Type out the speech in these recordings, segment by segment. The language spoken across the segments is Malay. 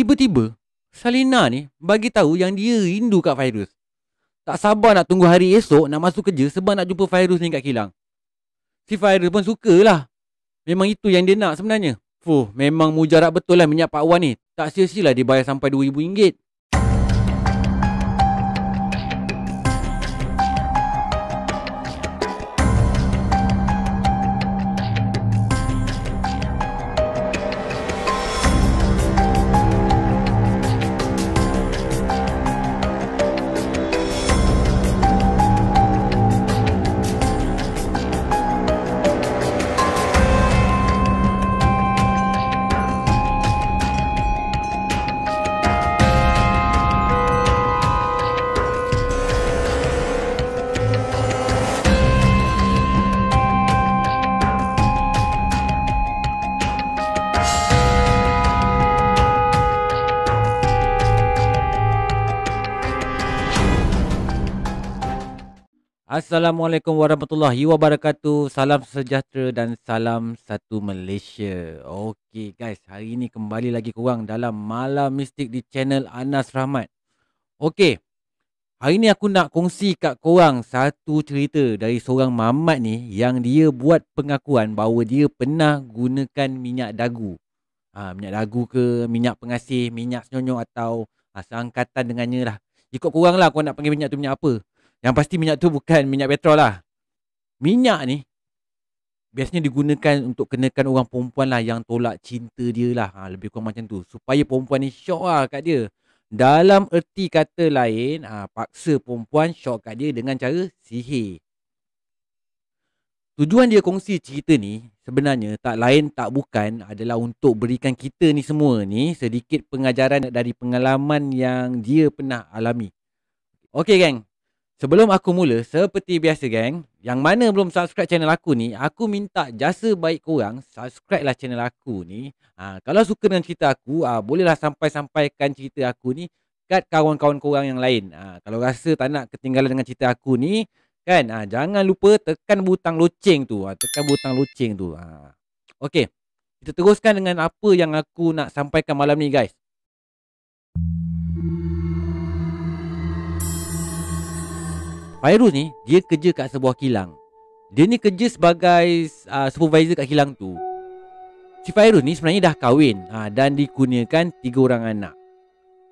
Tiba-tiba, Salina ni bagi tahu yang dia rindu kat Fairuz. Tak sabar nak tunggu hari esok nak masuk kerja sebab nak jumpa Fairuz ni kat kilang. Si Fairuz pun sukalah. Memang itu yang dia nak sebenarnya. Fuh, memang mujarab betul lah minyak Pak Wan ni. Tak sia-sialah dia bayar sampai RM2,000. Assalamualaikum warahmatullahi wabarakatuh. Salam sejahtera dan salam satu Malaysia. Okey guys, hari ni kembali lagi korang dalam Malam Mistik di channel Anas Rahmat. Okey, hari ni aku nak kongsi kat korang satu cerita dari seorang mamat ni yang dia buat pengakuan bahawa dia pernah gunakan minyak dagu. Minyak dagu ke, minyak pengasih, minyak senyonyong atau seangkatan dengannya lah. Ikut korang lah korang nak panggil minyak tu minyak apa. Yang pasti minyak tu bukan minyak petrol lah. Minyak ni biasanya digunakan untuk kenakan orang perempuan lah yang tolak cinta dia lah. Lebih kurang macam tu. Supaya perempuan ni syok lah kat dia. Dalam erti kata lain, paksa perempuan syok kat dia dengan cara sihir. Tujuan dia kongsi cerita ni sebenarnya tak lain tak bukan adalah untuk berikan kita ni semua ni sedikit pengajaran dari pengalaman yang dia pernah alami. Okey geng. Sebelum aku mula, seperti biasa geng, yang mana belum subscribe channel aku ni, aku minta jasa baik korang, subscribe lah channel aku ni. Kalau suka dengan cerita aku, bolehlah sampaikan cerita aku ni kat kawan-kawan korang yang lain. Kalau rasa tak nak ketinggalan dengan cerita aku ni, kan, jangan lupa tekan butang loceng tu. Okey, kita teruskan dengan apa yang aku nak sampaikan malam ni guys. Fairuz ni, dia kerja kat sebuah kilang. Dia ni kerja sebagai supervisor kat kilang tu. Si Fairuz ni sebenarnya dah kahwin dan dikurniakan 3 orang anak.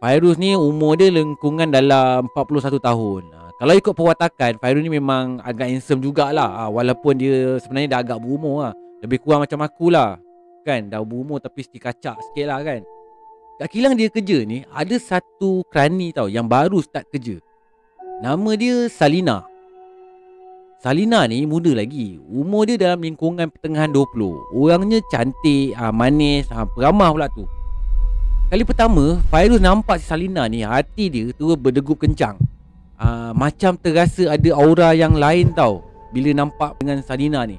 Fairuz ni umur dia lengkungan dalam 41 tahun. Kalau ikut perwatakan, Fairuz ni memang agak handsome jugalah. Walaupun dia sebenarnya dah agak berumur lah. Lebih kurang macam akulah. Kan, dah berumur tapi still kacak sikit lah kan. Kat kilang dia kerja ni, ada satu kerani tau yang baru start kerja. Nama dia Salina. Salina ni muda lagi. Umur dia dalam lingkungan pertengahan 20. Orangnya cantik, manis, peramah pula tu. Kali pertama, Fairuz nampak si Salina ni, hati dia tu berdegup kencang. Macam terasa ada aura yang lain tau bila nampak dengan Salina ni.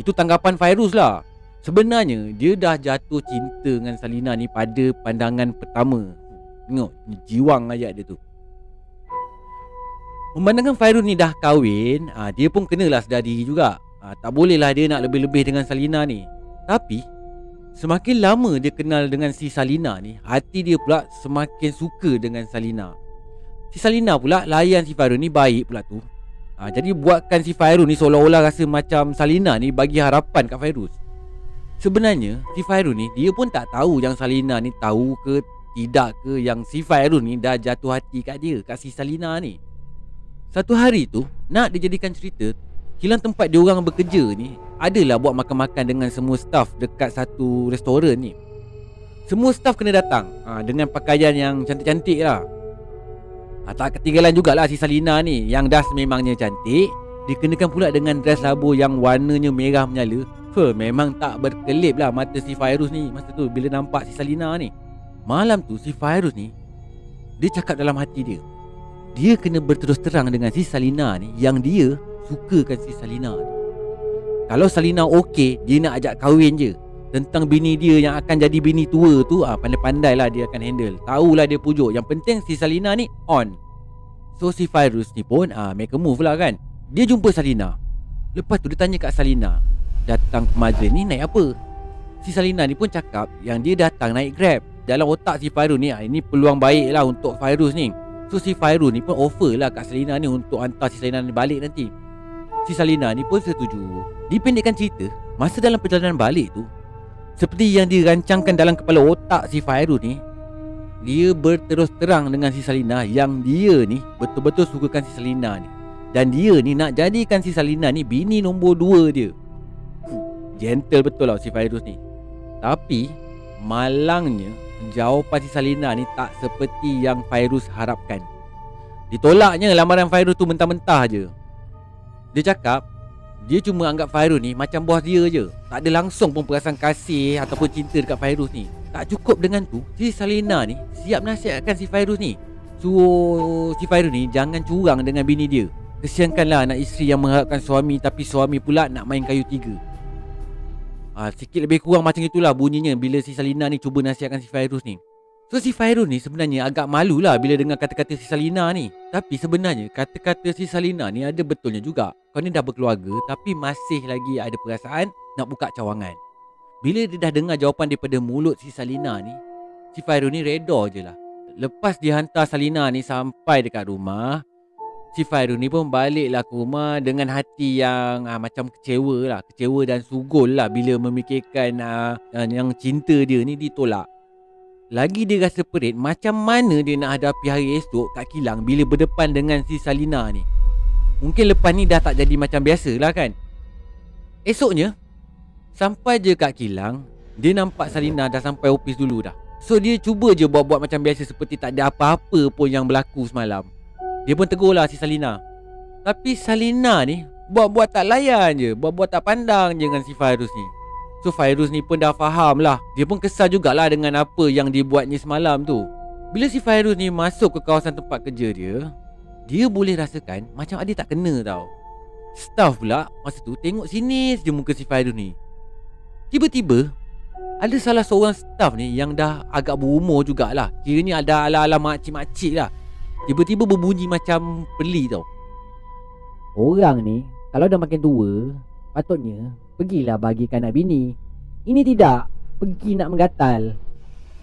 Itu tanggapan Fairuz lah. Sebenarnya, dia dah jatuh cinta dengan Salina ni pada pandangan pertama. Tengok, jiwang ayat dia tu. Memandangkan Fairuz ni dah kahwin, dia pun kenalah sedar diri juga. Tak bolehlah dia nak lebih-lebih dengan Salina ni. Tapi semakin lama dia kenal dengan si Salina ni, hati dia pula semakin suka dengan Salina. Si Salina pula layan si Fairuz ni baik pula tu. Jadi buatkan si Fairuz ni seolah-olah rasa macam Salina ni bagi harapan kat Fairuz. Sebenarnya si Fairuz ni dia pun tak tahu yang Salina ni tahu ke tidak ke yang si Fairuz ni dah jatuh hati kat dia, kat si Salina ni. Satu hari tu, nak dijadikan cerita, kilang tempat diorang bekerja ni adalah buat makan-makan dengan semua staff dekat satu restoran ni. Semua staff kena datang dengan pakaian yang cantik-cantik lah. Tak ketinggalan jugalah si Salina ni yang dah sememangnya cantik, dikenakan pula dengan dress labu yang warnanya merah menyala. Memang tak berkelip lah mata si Fairuz ni masa tu bila nampak si Salina ni. Malam tu si Fairuz ni, dia cakap dalam hati dia, dia kena berterus terang dengan si Salina ni yang dia sukakan si Salina ni. Kalau Salina okey, dia nak ajak kahwin je. Tentang bini dia yang akan jadi bini tua tu, pandai-pandai lah dia akan handle. Tahulah dia pujuk. Yang penting si Salina ni on. So si Fairuz ni pun make a move lah kan. Dia jumpa Salina. Lepas tu dia tanya kat Salina, datang ke majlis ni naik apa? Si Salina ni pun cakap yang dia datang naik Grab. dalam otak si Fairuz ni, ini peluang baik lah untuk Fairuz ni. So si Fairuz ni pun offer lah kat Salina ni untuk hantar si Salina ni balik nanti. Si Salina ni pun setuju. Dipendekkan cerita, masa dalam perjalanan balik tu, seperti yang dirancangkan dalam kepala otak si Fairuz ni, dia berterus terang dengan si Salina yang dia ni betul-betul sukakan si Salina ni, dan dia ni nak jadikan si Salina ni bini nombor 2 dia. Gentle betul lah si Fairuz ni. Tapi malangnya jawapan si Salina ni tak seperti yang Fairuz harapkan. Ditolaknya lamaran Fairuz tu mentah-mentah je. Dia cakap dia cuma anggap Fairuz ni macam bos dia je, tak ada langsung pun perasaan kasih ataupun cinta dekat Fairuz ni. Tak cukup dengan tu, si Salina ni siap nasihatkan si Fairuz ni, suruh si Fairuz ni jangan curang dengan bini dia. Kesiankanlah anak isteri yang mengharapkan suami, tapi suami pula nak main kayu tiga. Sikit lebih kurang macam itulah bunyinya bila si Salina ni cuba nasihatkan si Fairuz ni. So si Fairuz ni sebenarnya agak malu lah bila dengar kata-kata si Salina ni. Tapi sebenarnya kata-kata si Salina ni ada betulnya juga. Kau ni dah berkeluarga tapi masih lagi ada perasaan nak buka cawangan. Bila dia dah dengar jawapan daripada mulut si Salina ni, si Fairuz ni reda je lah. Lepas dihantar Salina ni sampai dekat rumah, si Fairuz ni pun baliklah ke rumah dengan hati yang macam kecewa lah. Kecewa dan sugol lah bila memikirkan yang cinta dia ni ditolak. Lagi dia rasa perit macam mana dia nak hadapi hari esok kat kilang bila berdepan dengan si Salina ni. Mungkin lepas ni dah tak jadi macam biasa lah kan. Esoknya, sampai je kat kilang, dia nampak Salina dah sampai opis dulu dah. So dia cuba je buat-buat macam biasa seperti tak ada apa-apa pun yang berlaku semalam. Dia pun tegur lah si Salina. Tapi Salina ni buat-buat tak layan je, buat-buat tak pandang je dengan si Fairuz ni. So Fairuz ni pun dah faham lah. Dia pun kesal jugalah dengan apa yang dibuatnya semalam tu. Bila si Fairuz ni masuk ke kawasan tempat kerja dia, dia boleh rasakan macam ada tak kena tau. Staff pula masa tu tengok sinis je muka si Fairuz ni. Tiba-tiba ada salah seorang staff ni yang dah agak berumur jugalah, kiranya ada ala-ala makcik-makcik lah, tiba-tiba berbunyi macam peli tau. Orang ni kalau dah makin tua, patutnya pergilah bagikan anak bini. Ini tidak, pergi nak menggatal.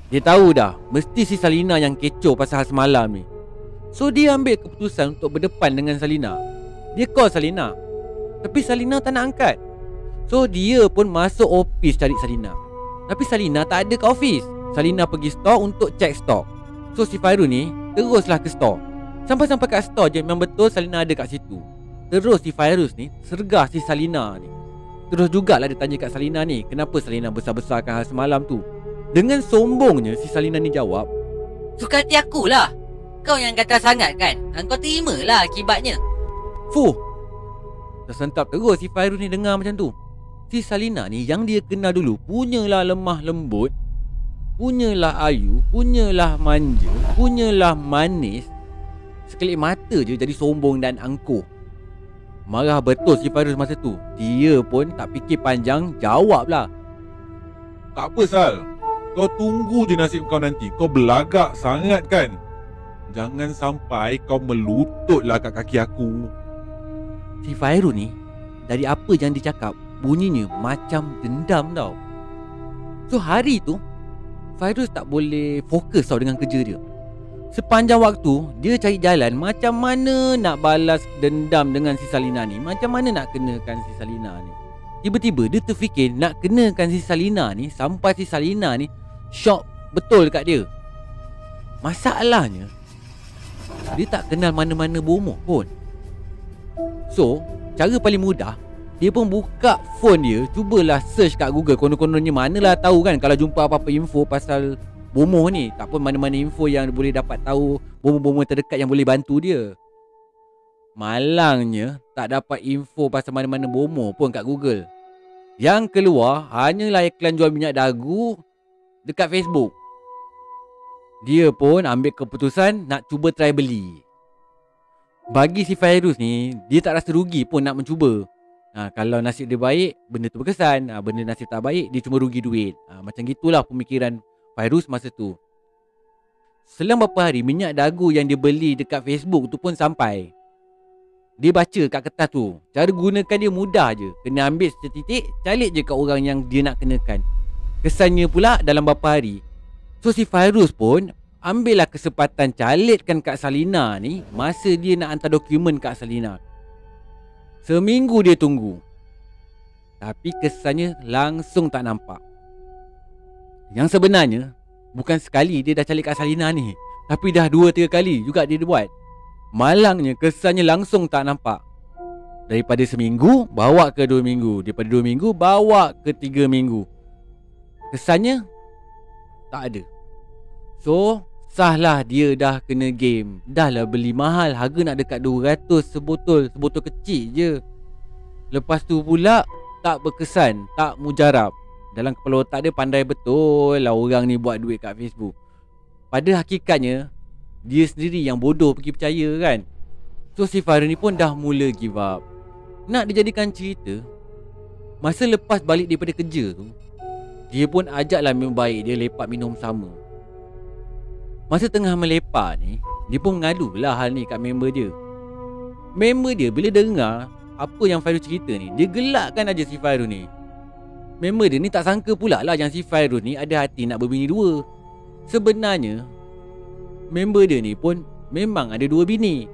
Dia tahu dah, mesti si Salina yang kecoh pasal semalam ni. So dia ambil keputusan untuk berdepan dengan Salina. Dia call Salina, tapi Salina tak nak angkat. So dia pun masuk ofis cari Salina, tapi Salina tak ada kat ofis. Salina pergi store untuk check stok. So si Fairuz ni teruslah ke store. Sampai-sampai kat store je memang betul Salina ada kat situ. Terus si Fairuz ni sergah si Salina ni. Terus jugalah dia tanya kat Salina ni, kenapa Salina besar-besarkan hal semalam tu. Dengan sombongnya si Salina ni jawab, suka hati akulah. Kau yang gatal sangat kan, kau terimalah akibatnya. Fuh, tersentap terus si Fairuz ni dengar macam tu. Si Salina ni yang dia kenal dulu, punyalah lemah lembut, punyalah ayu, punyalah manja, punyalah manis, sekelip mata je jadi sombong dan angkuh. Marah betul si Fairuz masa tu. Dia pun tak fikir panjang, jawab lah, tak apa Sal, kau tunggu je nasib kau nanti. Kau belagak sangat kan, jangan sampai kau melutut lah kat kaki aku. Si Fairuz ni, dari apa yang dia cakap, bunyinya macam dendam tau. So hari tu Fairuz tak boleh fokus tau dengan kerja dia. Sepanjang waktu dia cari jalan macam mana nak balas dendam dengan si Salina ni, macam mana nak kenakan si Salina ni. Tiba-tiba dia terfikir nak kenakan si Salina ni sampai si Salina ni syok betul kat dia. Masalahnya dia tak kenal mana-mana berumur pun. So cara paling mudah, dia pun buka phone dia, cubalah search kat Google. Konon-kononnya manalah tahu kan, kalau jumpa apa-apa info pasal bomoh ni, tak pun mana-mana info yang boleh dapat tahu bomoh-bomoh terdekat yang boleh bantu dia. Malangnya tak dapat info pasal mana-mana bomoh pun kat Google. Yang keluar hanyalah iklan jual minyak dagu dekat Facebook. Dia pun ambil keputusan nak cuba try beli. Bagi si Fairuz ni, dia tak rasa rugi pun nak mencuba. Kalau nasib dia baik, benda tu berkesan. Benda nasib tak baik, dia cuma rugi duit. Macam gitulah pemikiran Fairuz masa tu. Selang beberapa hari, minyak dagu yang dia beli dekat Facebook tu pun sampai. Dia baca kat kertas tu, cara gunakan dia mudah je. Kena ambil setitik, calik je kat orang yang dia nak kenakan. Kesannya pula dalam beberapa hari. So si Fairuz pun ambillah kesempatan calitkan Kak Salina ni masa dia nak hantar dokumen Kak Salina. Seminggu dia tunggu, tapi kesannya langsung tak nampak. Yang sebenarnya bukan sekali dia dah calik Kak Salina ni, tapi dah 2-3 kali juga dia buat. Malangnya kesannya langsung tak nampak. Daripada seminggu bawa ke 2 minggu, daripada 2 minggu bawa ke 3 minggu, kesannya tak ada. So sahlah dia dah kena game. Dah lah beli mahal, harga nak dekat 200 sebotol. Sebotol kecil je. Lepas tu pula tak berkesan, tak mujarab. Dalam kepala otak dia pandai betul lah orang ni buat duit kat Facebook. Pada hakikatnya dia sendiri yang bodoh pergi percaya kan. So si Fairuz ni pun dah mula give up. Nak dijadikan cerita, masa lepas balik daripada kerja tu, dia pun ajaklah membaik dia lepak minum sama. Masa tengah melepak ni, dia pun mengadu lah hal ni kat member dia. Member dia bila dengar apa yang Fairuz cerita ni, dia gelakkan aja si Fairuz ni. Member dia ni tak sangka pula lah yang si Fairuz ni ada hati nak berbini 2. Sebenarnya member dia ni pun memang ada 2 bini.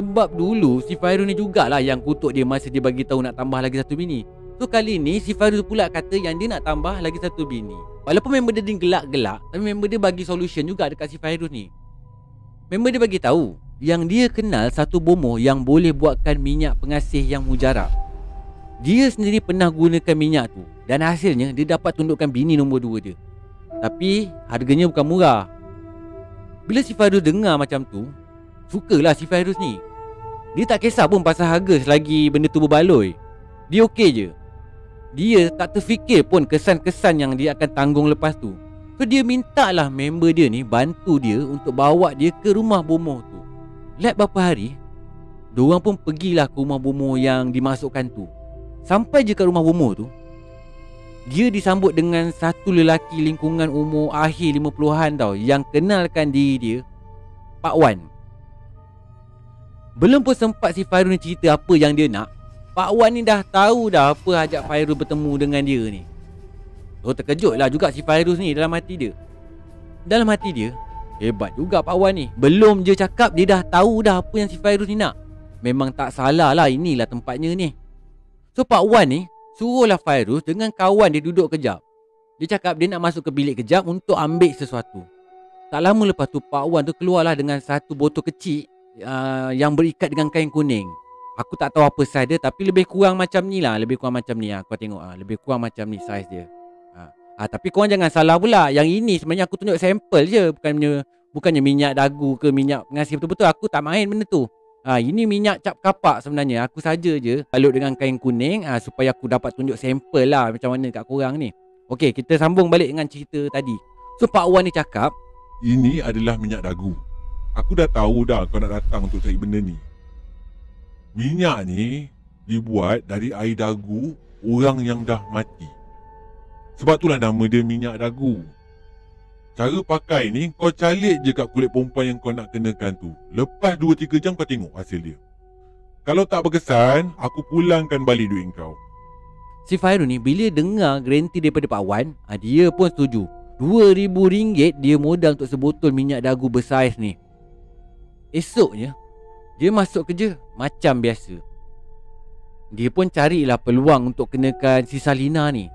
Sebab dulu si Fairuz ni jugalah yang kutuk dia masa dia bagi tahu nak tambah lagi 1 bini. So kali ni si Fairuz pula kata yang dia nak tambah lagi 1 bini. Walaupun member dia ni gelak-gelak, tapi member dia bagi solution juga dekat si Fairuz ni. Member dia bagi tahu yang dia kenal satu bomoh yang boleh buatkan minyak pengasih yang mujarab. Dia sendiri pernah gunakan minyak tu dan hasilnya dia dapat tundukkan bini nombor 2 dia. Tapi harganya bukan murah. Bila si Fairuz dengar macam tu, sukalah si Fairuz ni. Dia tak kisah pun pasal harga selagi benda tu berbaloi. Dia okey je. Dia tak terfikir pun kesan-kesan yang dia akan tanggung lepas tu. So dia mintalah member dia ni bantu dia untuk bawa dia ke rumah bomoh tu. Lewat beberapa hari, diorang pun pergilah ke rumah bomoh yang dimasukkan tu. Sampai je kat rumah bomoh tu, dia disambut dengan satu lelaki lingkungan umur akhir 50-an tau, yang kenalkan diri dia, Pak Wan. Belum pun sempat si Fairuz ni cerita apa yang dia nak, Pak Wan ni dah tahu dah apa hajat Fairuz bertemu dengan dia ni. So terkejutlah juga si Fairuz ni dalam hati dia. Dalam hati dia, hebat juga Pak Wan ni. Belum je cakap dia dah tahu dah apa yang si Fairuz ni nak. Memang tak salah lah, inilah tempatnya ni. So Pak Wan ni suruhlah Fairuz dengan kawan dia duduk kejap. Dia cakap dia nak masuk ke bilik kejap untuk ambil sesuatu. Tak lama lepas tu Pak Wan tu keluarlah dengan satu botol kecil yang berikat dengan kain kuning. Aku tak tahu apa saiz dia, tapi lebih kurang macam ni lah. Lebih kurang macam ni lah, kau tengok lah. Lebih kurang macam ni saiz dia. Tapi korang jangan salah pula. Yang ini sebenarnya aku tunjuk sampel je. Bukannya minyak dagu ke minyak pengasih betul-betul. Aku tak main benda tu. Ini minyak cap kapak sebenarnya. Aku saja je balut dengan kain kuning supaya aku dapat tunjuk sampel lah macam mana kat korang ni. Okey, kita sambung balik dengan cerita tadi. So Pak Wan ni cakap, ini adalah minyak dagu. Aku dah tahu dah kau nak datang untuk cari benda ni. Minyak ni dibuat dari air dagu orang yang dah mati. Sebab itulah nama dia minyak dagu. Cara pakai ni, kau calik je kat kulit perempuan yang kau nak kenakan tu. Lepas 2-3 jam kau tengok hasil dia. Kalau tak berkesan, aku pulangkan balik duit kau. Si Fairuz ni bila dengar garanti daripada Pak Wan, dia pun setuju. RM2,000 dia modal untuk sebotol minyak dagu bersaiz ni. Esoknya dia masuk kerja macam biasa. Dia pun carilah peluang untuk kenakan si Salina ni.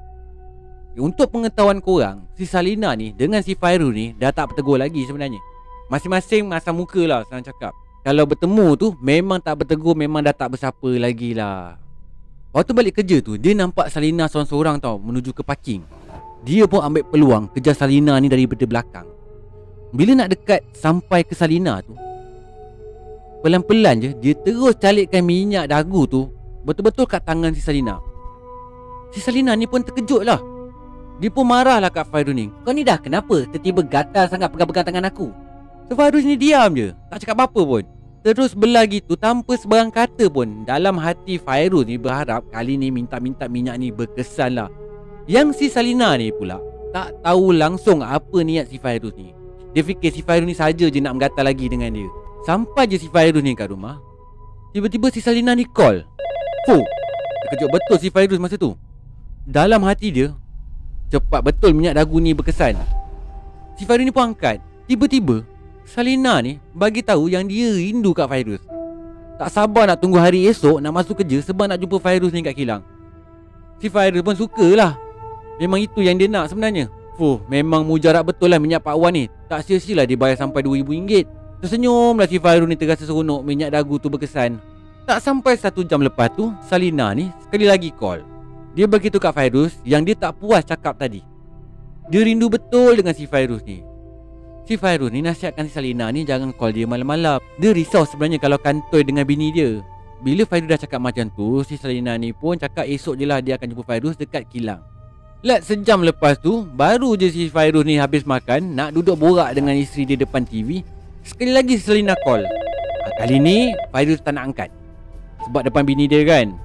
Untuk pengetahuan korang, si Salina ni dengan si Fairuz ni dah tak bertegur lagi sebenarnya. Masing-masing masam muka lah senang cakap. Kalau bertemu tu memang tak bertegur, memang dah tak bersapa lagi lah. Waktu balik kerja tu, dia nampak Salina seorang-seorang tau menuju ke parking. Dia pun ambil peluang kejar Salina ni daripada belakang. Bila nak dekat sampai ke Salina tu, pelan-pelan je dia terus calitkan minyak dagu tu betul-betul kat tangan si Salina. Si Salina ni pun terkejut lah. Dia pun marah lah kat Fairuz ni. Kau ni dah kenapa tiba-tiba gatal sangat pegang-pegang tangan aku? So Fairuz ni diam je, tak cakap apa-apa pun. Terus belah gitu tanpa sebarang kata pun. Dalam hati Fairuz ni berharap kali ni minta-minta minyak ni berkesan lah. Yang si Salina ni pula tak tahu langsung apa niat si Fairuz ni. Dia fikir si Fairuz ni saja je nak menggatal lagi dengan dia. Sampai je si Fairuz ni kat rumah, tiba-tiba si Salina ni call. Fuh, terkejut betul si Fairuz masa tu. Dalam hati dia, cepat betul minyak dagu ni berkesan. Si Fairuz ni pun angkat. Tiba-tiba Salina ni bagi tahu yang dia rindu kat Fairuz. Tak sabar nak tunggu hari esok nak masuk kerja sebab nak jumpa Fairuz ni kat kilang. Si Fairuz pun sukalah. Memang itu yang dia nak sebenarnya. Fuh, memang mujarab betul lah minyak Pak Wan ni. Tak sia-sialah dia bayar sampai RM2,000. Tersenyumlah si Fairuz ni terasa seronok minyak dagu tu berkesan. Tak sampai 1 jam lepas tu, Salina ni sekali lagi call. Dia beritahu kat Fairuz yang dia tak puas cakap tadi. Dia rindu betul dengan si Fairuz ni. Si Fairuz ni nasihatkan si Salina ni jangan call dia malam-malam. Dia risau sebenarnya kalau kantoi dengan bini dia. Bila Fairuz dah cakap macam tu, si Salina ni pun cakap esok je lah dia akan jumpa Fairuz dekat kilang. Let sejam lepas tu, baru je si Fairuz ni habis makan, nak duduk borak dengan isteri dia depan TV. Sekali lagi si Salina call. Kali ni Fairuz tak nak angkat sebab depan bini dia kan.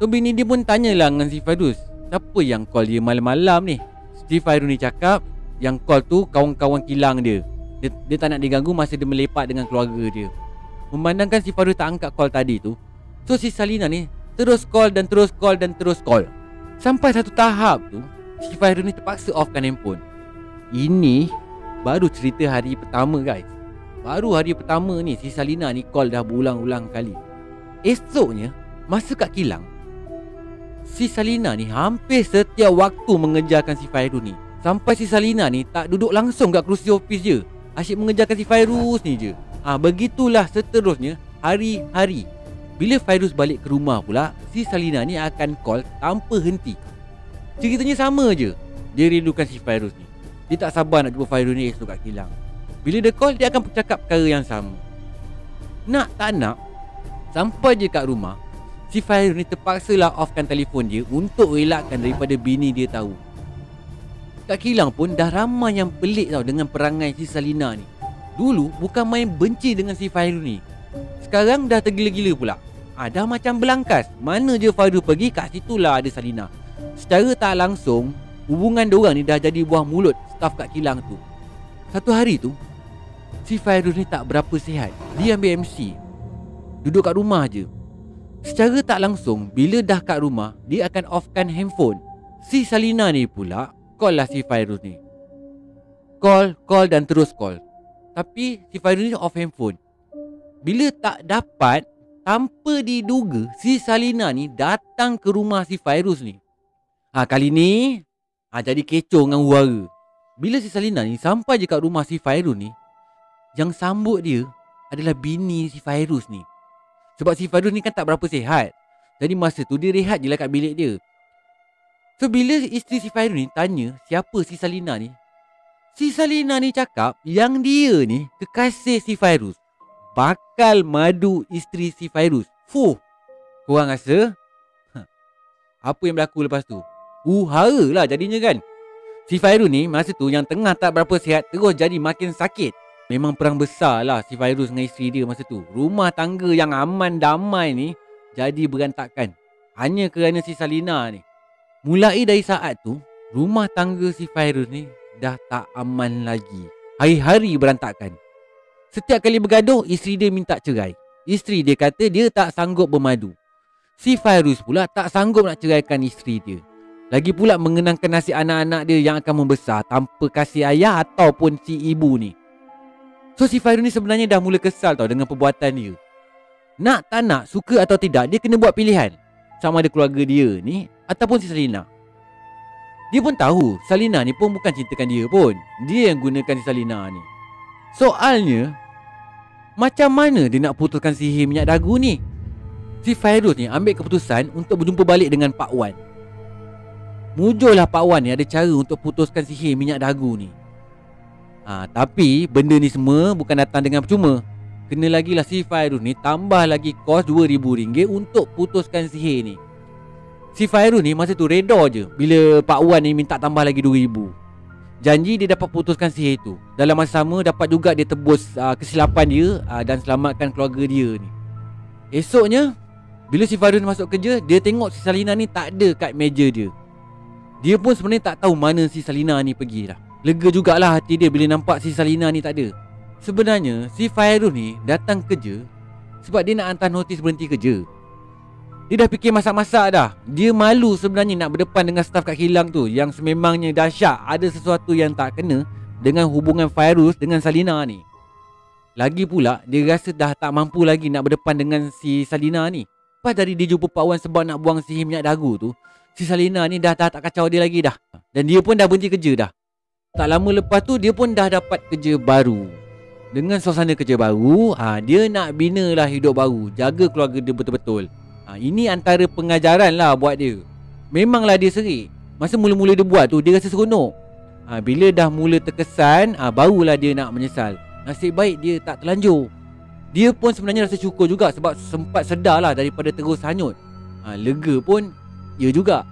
So bini dia pun tanyalah dengan si Fairuz, siapa yang call dia malam-malam ni? Si Fairuz ni cakap yang call tu kawan-kawan kilang dia tak nak diganggu masa dia melepak dengan keluarga dia. Memandangkan si Fairuz tak angkat call tadi tu, so si Salina ni terus call dan terus call dan terus call. Sampai satu tahap tu, si Fairuz ni terpaksa offkan handphone. Ini baru cerita hari pertama guys. Baru hari pertama ni si Salina ni call dah berulang-ulang kali. Esoknya masa kat kilang, si Salina ni hampir setiap waktu mengejarkan si Fairuz ni. Sampai si Salina ni tak duduk langsung kat kerusi ofis je, asyik mengejarkan si Fairuz ni je. Begitulah seterusnya hari-hari. Bila Fairuz balik ke rumah pula, si Salina ni akan call tanpa henti. Ceritanya sama je. Dia rindukan si Fairuz ni. Dia tak sabar nak jumpa Fairuz ni esok kat kilang. Bila dia call, dia akan bercakap perkara yang sama. Nak tak nak, sampai je kat rumah, si Fairuz ni terpaksalah offkan telefon dia untuk elakkan daripada bini dia tahu. Kat kilang pun dah ramai yang pelik tau dengan perangai si Salina ni. Dulu bukan main benci dengan si Fairuz ni, sekarang dah tergila-gila pula. Dah macam belangkas. Mana je Fairuz pergi, kat situlah ada Salina. Secara tak langsung, hubungan diorang ni dah jadi buah mulut staf kat kilang tu. Satu hari tu, si Fairuz ni tak berapa sihat. Dia ambil MC, duduk kat rumah je. Secara tak langsung, bila dah kat rumah, dia akan offkan handphone. Si Salina ni pula call lah si Fairuz ni. Call, call dan terus call. Tapi si Fairuz ni off handphone. Bila tak dapat, tanpa diduga, si Salina ni datang ke rumah si Fairuz ni. Kali ni jadi kecoh dengan huara. Bila si Salina ni sampai je kat rumah si Fairuz ni, yang sambut dia adalah bini si Fairuz ni. Sebab si Fairuz ni kan tak berapa sihat, jadi masa tu dia rehat je lah kat bilik dia. So bila isteri si Fairuz ni tanya siapa si Salina ni, si Salina ni cakap yang dia ni kekasih si Fairuz, bakal madu isteri si Fairuz. Fuh, korang rasa apa yang berlaku lepas tu? Hara lah jadinya kan. Si Fairuz ni masa tu yang tengah tak berapa sihat, terus jadi makin sakit. Memang perang besar lah si Fairuz dengan isteri dia masa tu. Rumah tangga yang aman damai ni jadi berantakan hanya kerana si Salina ni. Mulai dari saat tu, rumah tangga si Fairuz ni dah tak aman lagi. Hari-hari berantakan. Setiap kali bergaduh, isteri dia minta cerai. Isteri dia kata dia tak sanggup bermadu. Si Fairuz pula tak sanggup nak ceraikan isteri dia. Lagi pula mengenangkan nasib anak-anak dia yang akan membesar tanpa kasih ayah ataupun si ibu ni. So si Fairuz ni sebenarnya dah mula kesal tau dengan perbuatan dia. Nak tak nak, suka atau tidak, dia kena buat pilihan. Sama ada keluarga dia ni ataupun si Salina. Dia pun tahu Salina ni pun bukan cintakan dia pun. Dia yang gunakan si Salina ni. Soalnya, macam mana dia nak putuskan sihir minyak dagu ni? Si Fairuz ni ambil keputusan untuk berjumpa balik dengan Pak Wan. Mujurlah Pak Wan ni ada cara untuk putuskan sihir minyak dagu ni. Tapi benda ni semua bukan datang dengan percuma. Kena lagilah si Fairuz ni tambah lagi kos RM2,000 untuk putuskan sihir ni. Si Fairuz ni masa tu reda je bila Pak Wan ni minta tambah lagi RM2,000. Janji dia dapat putuskan sihir tu. Dalam masa sama dapat juga dia tebus kesilapan dia dan selamatkan keluarga dia ni. Esoknya bila si Fairuz masuk kerja, dia tengok si Salina ni tak ada kat meja dia. Dia pun sebenarnya tak tahu mana si Salina ni pergi dah. Lega jugalah hati dia bila nampak si Salina ni tak ada. Sebenarnya si Fairuz ni datang kerja sebab dia nak hantar notis berhenti kerja. Dia dah fikir masak-masak dah. Dia malu sebenarnya nak berdepan dengan staf kat kilang tu yang sememangnya dahsyat. Ada sesuatu yang tak kena, dengan hubungan Fairuz dengan Salina ni. Lagi pula dia rasa dah tak mampu lagi nak berdepan dengan si Salina ni. Lepas dari dia jumpa Pak Wan sebab nak buang sihir minyak dagu tu, si Salina ni dah tak kacau dia lagi dah. Dan dia pun dah berhenti kerja dah. Tak lama lepas tu dia pun dah dapat kerja baru. Dengan suasana kerja baru, dia nak bina lah hidup baru, jaga keluarga dia betul-betul. Ini antara pengajaran lah buat dia. Memanglah dia serik. Masa mula-mula dia buat tu dia rasa seronok. Bila dah mula terkesan, barulah dia nak menyesal. Nasib baik dia tak terlanjur. Dia pun sebenarnya rasa syukur juga sebab sempat sedar lah daripada terus hanyut. Lega pun dia juga.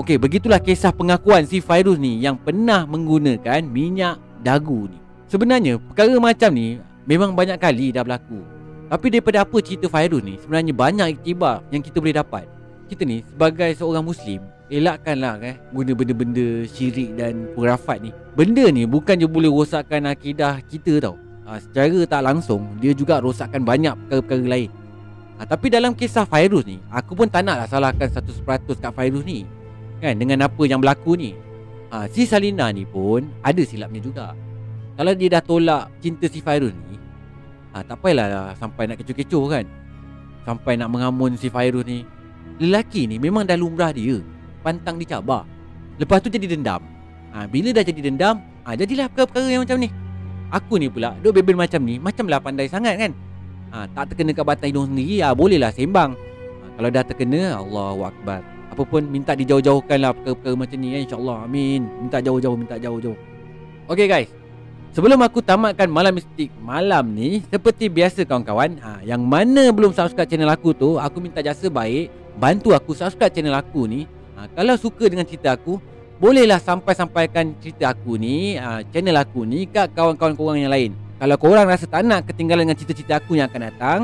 Okey, begitulah kisah pengakuan si Fairuz ni yang pernah menggunakan minyak dagu ni. Sebenarnya perkara macam ni memang banyak kali dah berlaku. Tapi daripada apa cerita Fairuz ni, sebenarnya banyak iktibar yang kita boleh dapat. Kita ni sebagai seorang Muslim, elakkanlah guna benda-benda syirik dan khurafat ni. Benda ni bukan je boleh rosakkan akidah kita tau. Secara tak langsung dia juga rosakkan banyak perkara-perkara lain. Tapi dalam kisah Fairuz ni, aku pun tak naklah salahkan 100% kat Fairuz ni kan, dengan apa yang berlaku ni. Si Salina ni pun ada silapnya juga. Kalau dia dah tolak cinta si Fairuz ni, tak payahlah sampai nak kecoh-kecoh kan, sampai nak mengamun si Fairuz ni. Lelaki ni memang dah lumrah dia, pantang dicabar. Lepas tu jadi dendam. Bila dah jadi dendam, jadilah perkara-perkara yang macam ni. Aku ni pula duk bebel macam ni, macamlah pandai sangat kan. Tak terkena kat batang hidung sendiri, bolehlah sembang. Kalau dah terkena, Allahu Akbar. Apa pun minta dijauh-jauhkanlah perkara-perkara macam ni, insyaAllah, amin. Minta jauh-jauh, minta jauh-jauh. Okay guys, sebelum aku tamatkan Malam Mistik malam ni, seperti biasa kawan-kawan, yang mana belum subscribe channel aku tu, aku minta jasa baik, bantu aku subscribe channel aku ni. Kalau suka dengan cerita aku, bolehlah sampai-sampaikan cerita aku ni, channel aku ni kat kawan-kawan korang yang lain. Kalau korang rasa tak nak ketinggalan dengan cerita-cerita aku yang akan datang,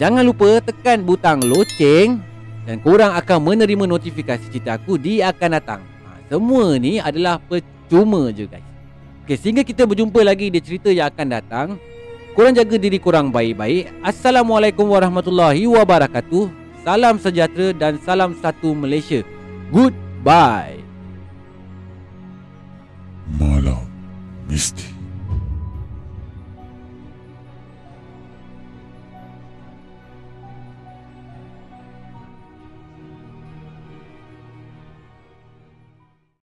jangan lupa tekan butang loceng dan korang akan menerima notifikasi cerita aku di akan datang. Semua ni adalah percuma je guys. Okay, sehingga kita berjumpa lagi di cerita yang akan datang. Korang jaga diri korang baik-baik. Assalamualaikum warahmatullahi wabarakatuh. Salam sejahtera dan salam satu Malaysia. Goodbye. Malam Mistik.